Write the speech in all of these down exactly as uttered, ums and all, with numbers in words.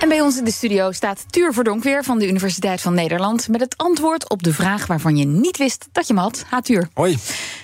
En bij ons in de studio staat Tuur Verdonck weer van de Universiteit van Nederland met het antwoord op de vraag waarvan je niet wist dat je hem had. Ha, Tuur. Hoi.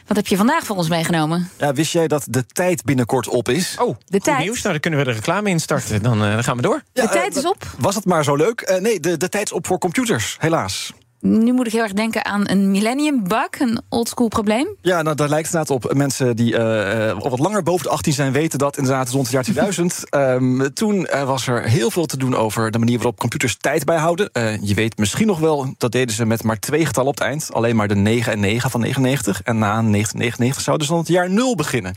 Wat heb je vandaag voor ons meegenomen? Ja, wist jij dat de tijd binnenkort op is? Oh, de tijd. Nieuws. Nou, dan kunnen we de reclame in starten. Dan uh, gaan we door. Ja, de uh, tijd is op. Was het maar zo leuk? Uh, nee, de, de tijd is op voor computers, helaas. Nu moet ik heel erg denken aan een millennium bug, een oldschool probleem. Ja, nou, daar lijkt het inderdaad op. Mensen die uh, al wat langer boven de achttien zijn weten dat inderdaad rond het jaar tweeduizend. um, toen uh, was er heel veel te doen over de manier waarop computers tijd bijhouden. Uh, je weet misschien nog wel, dat deden ze met maar twee getallen op het eind. Alleen maar de negen en negen van negenennegentig. En na negentien negenennegentig zou dus dan het jaar nul beginnen.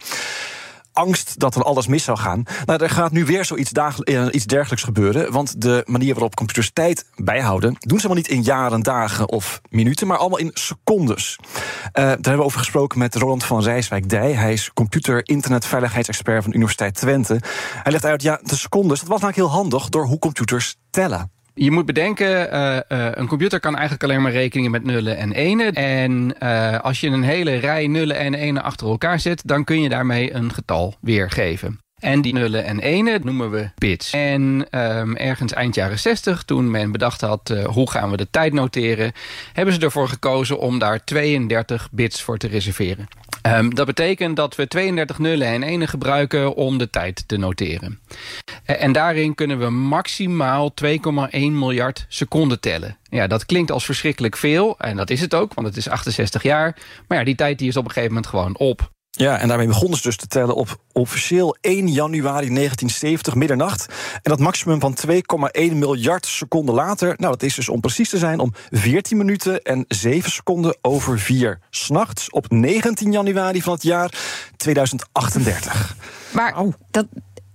Angst dat dan alles mis zou gaan. Nou, er gaat nu weer zoiets dagel- iets dergelijks gebeuren. Want de manier waarop computers tijd bijhouden, doen ze helemaal niet in jaren, dagen of minuten, maar allemaal in secondes. Uh, daar hebben we over gesproken met Roland van Rijswijk-Deij. Hij is computer-internetveiligheidsexpert van de Universiteit Twente. Hij legt uit, ja, de secondes, dat was eigenlijk heel handig door hoe computers tellen. Je moet bedenken, uh, uh, een computer kan eigenlijk alleen maar rekenen met nullen en enen. En uh, als je een hele rij nullen en enen achter elkaar zet, dan kun je daarmee een getal weergeven. En die nullen en enen noemen we bits. En um, ergens eind jaren zestig, toen men bedacht had uh, hoe gaan we de tijd noteren, hebben ze ervoor gekozen om daar tweeëndertig bits voor te reserveren. Um, dat betekent dat we tweeëndertig nullen en enen gebruiken om de tijd te noteren. Uh, en daarin kunnen we maximaal twee komma één miljard seconden tellen. Ja, dat klinkt als verschrikkelijk veel. En dat is het ook, want het is achtenzestig jaar. Maar ja, die tijd die is op een gegeven moment gewoon op. Ja, en daarmee begonnen ze dus te tellen op officieel één januari negentien zeventig, middernacht. En dat maximum van twee komma één miljard seconden later, nou, dat is dus om precies te zijn om veertien minuten en zeven seconden over vier. 's Nachts op negentien januari van het jaar tweeduizend achtendertig. Maar oh. dat...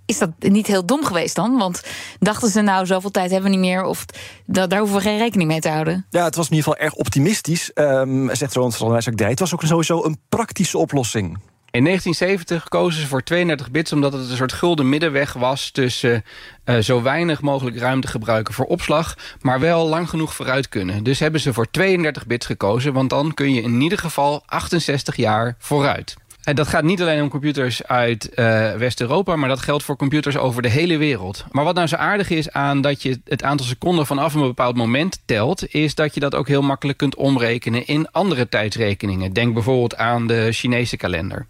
Is dat niet heel dom geweest dan? Want dachten ze nou, zoveel tijd hebben we niet meer, of da- daar hoeven we geen rekening mee te houden? Ja, het was in ieder geval erg optimistisch, um, zegt Roland van Rijswijk-Deij. Het was ook sowieso een praktische oplossing. In negentien zeventig kozen ze voor tweeëndertig bits omdat het een soort gulden middenweg was tussen uh, zo weinig mogelijk ruimte gebruiken voor opslag, maar wel lang genoeg vooruit kunnen. Dus hebben ze voor tweeëndertig bits gekozen, want dan kun je in ieder geval achtenzestig jaar vooruit. En dat gaat niet alleen om computers uit uh, West-Europa, maar dat geldt voor computers over de hele wereld. Maar wat nou zo aardig is aan dat je het aantal seconden vanaf een bepaald moment telt, is dat je dat ook heel makkelijk kunt omrekenen in andere tijdsrekeningen. Denk bijvoorbeeld aan de Chinese kalender.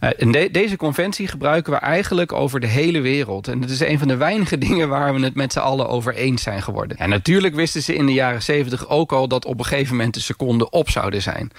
Uh, en de- deze conventie gebruiken we eigenlijk over de hele wereld. En dat is een van de weinige dingen waar we het met z'n allen over eens zijn geworden. En natuurlijk wisten ze in de jaren zeventig ook al dat op een gegeven moment de seconden op zouden zijn.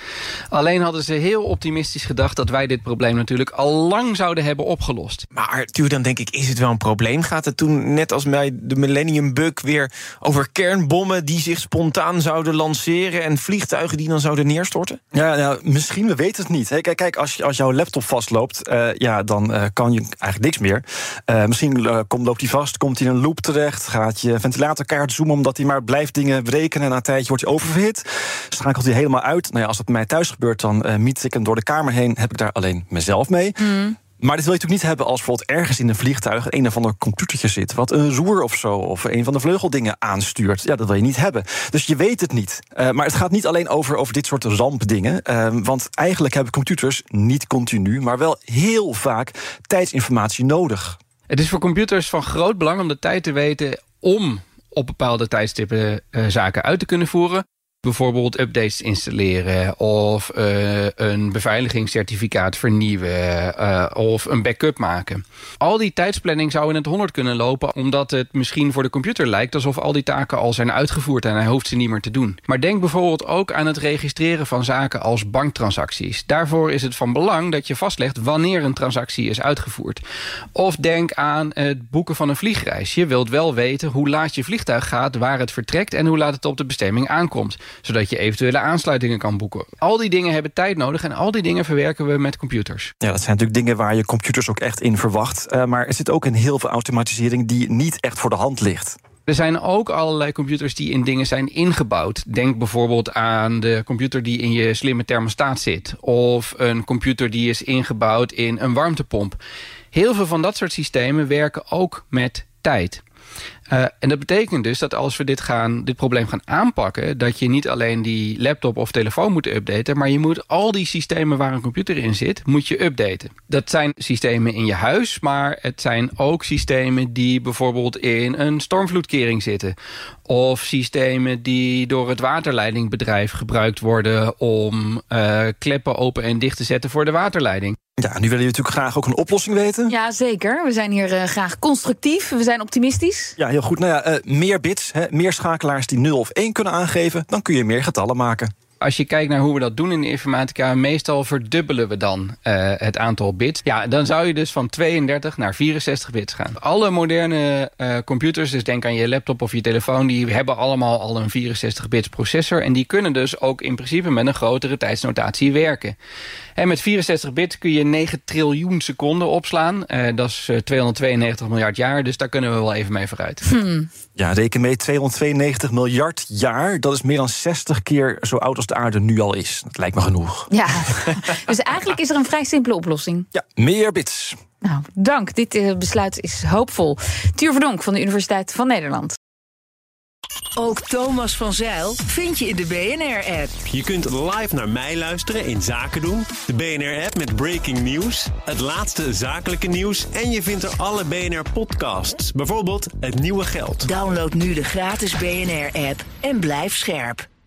Alleen hadden ze heel optimistisch gedacht dat wij dit probleem natuurlijk al lang zouden hebben opgelost. Maar Arthur, dan denk ik, is het wel een probleem? Gaat het toen, net als bij de Millennium Bug, weer over kernbommen die zich spontaan zouden lanceren en vliegtuigen die dan zouden neerstorten? Ja, nou, misschien, we weten het niet. He, kijk, kijk, als, als jouw laptop vast loopt, uh, ja, dan uh, kan je eigenlijk niks meer. Uh, misschien uh, komt, loopt hij vast, komt hij in een loop terecht, gaat je ventilatorkaart zoomen omdat hij maar blijft dingen berekenen en na een tijdje wordt hij oververhit. Schakelt hij helemaal uit. Nou ja, als dat bij mij thuis gebeurt, dan uh, miet ik hem door de kamer heen. Heb ik daar alleen mezelf mee. Mm. Maar dit wil je natuurlijk niet hebben als bijvoorbeeld ergens in een vliegtuig een of ander computertje zit wat een roer of zo of een van de vleugeldingen aanstuurt. Ja, dat wil je niet hebben. Dus je weet het niet. Uh, maar het gaat niet alleen over, over dit soort rampdingen. Uh, want eigenlijk hebben computers niet continu, maar wel heel vaak tijdsinformatie nodig. Het is voor computers van groot belang om de tijd te weten om op bepaalde tijdstippen uh, zaken uit te kunnen voeren. Bijvoorbeeld updates installeren of uh, een beveiligingscertificaat vernieuwen uh, of een backup maken. Al die tijdsplanning zou in het honderd kunnen lopen, omdat het misschien voor de computer lijkt alsof al die taken al zijn uitgevoerd en hij hoeft ze niet meer te doen. Maar denk bijvoorbeeld ook aan het registreren van zaken als banktransacties. Daarvoor is het van belang dat je vastlegt wanneer een transactie is uitgevoerd. Of denk aan het boeken van een vliegreis. Je wilt wel weten hoe laat je vliegtuig gaat, waar het vertrekt en hoe laat het op de bestemming aankomt, zodat je eventuele aansluitingen kan boeken. Al die dingen hebben tijd nodig en al die dingen verwerken we met computers. Ja, dat zijn natuurlijk dingen waar je computers ook echt in verwacht. Uh, maar er zit ook in heel veel automatisering die niet echt voor de hand ligt. Er zijn ook allerlei computers die in dingen zijn ingebouwd. Denk bijvoorbeeld aan de computer die in je slimme thermostaat zit. Of een computer die is ingebouwd in een warmtepomp. Heel veel van dat soort systemen werken ook met tijd. Uh, en dat betekent dus dat als we dit, gaan, dit probleem gaan aanpakken, dat je niet alleen die laptop of telefoon moet updaten, maar je moet al die systemen waar een computer in zit, moet je updaten. Dat zijn systemen in je huis, maar het zijn ook systemen die bijvoorbeeld in een stormvloedkering zitten. Of systemen die door het waterleidingbedrijf gebruikt worden om uh, kleppen open en dicht te zetten voor de waterleiding. Ja, nu willen jullie natuurlijk graag ook een oplossing weten. Ja, zeker. We zijn hier uh, graag constructief. We zijn optimistisch. Ja, heel goed. Nou ja, uh, meer bits, hè, meer schakelaars die nul of één kunnen aangeven. Dan kun je meer getallen maken. Als je kijkt naar hoe we dat doen in de informatica, meestal verdubbelen we dan uh, het aantal bits. Ja, dan zou je dus van tweeëndertig naar vierenzestig bits gaan. Alle moderne uh, computers, dus denk aan je laptop of je telefoon, die hebben allemaal al een vierenzestig bits processor. En die kunnen dus ook in principe met een grotere tijdsnotatie werken. En met vierenzestig bits kun je negen triljoen seconden opslaan. Uh, dat is tweehonderdtweeënnegentig miljard jaar, dus daar kunnen we wel even mee vooruit. Hmm. Ja, reken mee, tweehonderdtweeënnegentig miljard jaar. Dat is meer dan zestig keer zo oud als de aarde nu al is. Dat lijkt me genoeg. Ja, dus eigenlijk is er een vrij simpele oplossing. Ja, meer bits. Nou, dank. Dit besluit is hoopvol. Tuur Verdonck van de Universiteit van Nederland. Ook Thomas van Zeil vind je in de B N R-app. Je kunt live naar mij luisteren in Zaken doen. De B N R-app met breaking nieuws, het laatste zakelijke nieuws, en je vindt er alle B N R-podcasts. Bijvoorbeeld Het Nieuwe Geld. Download nu de gratis B N R-app en blijf scherp.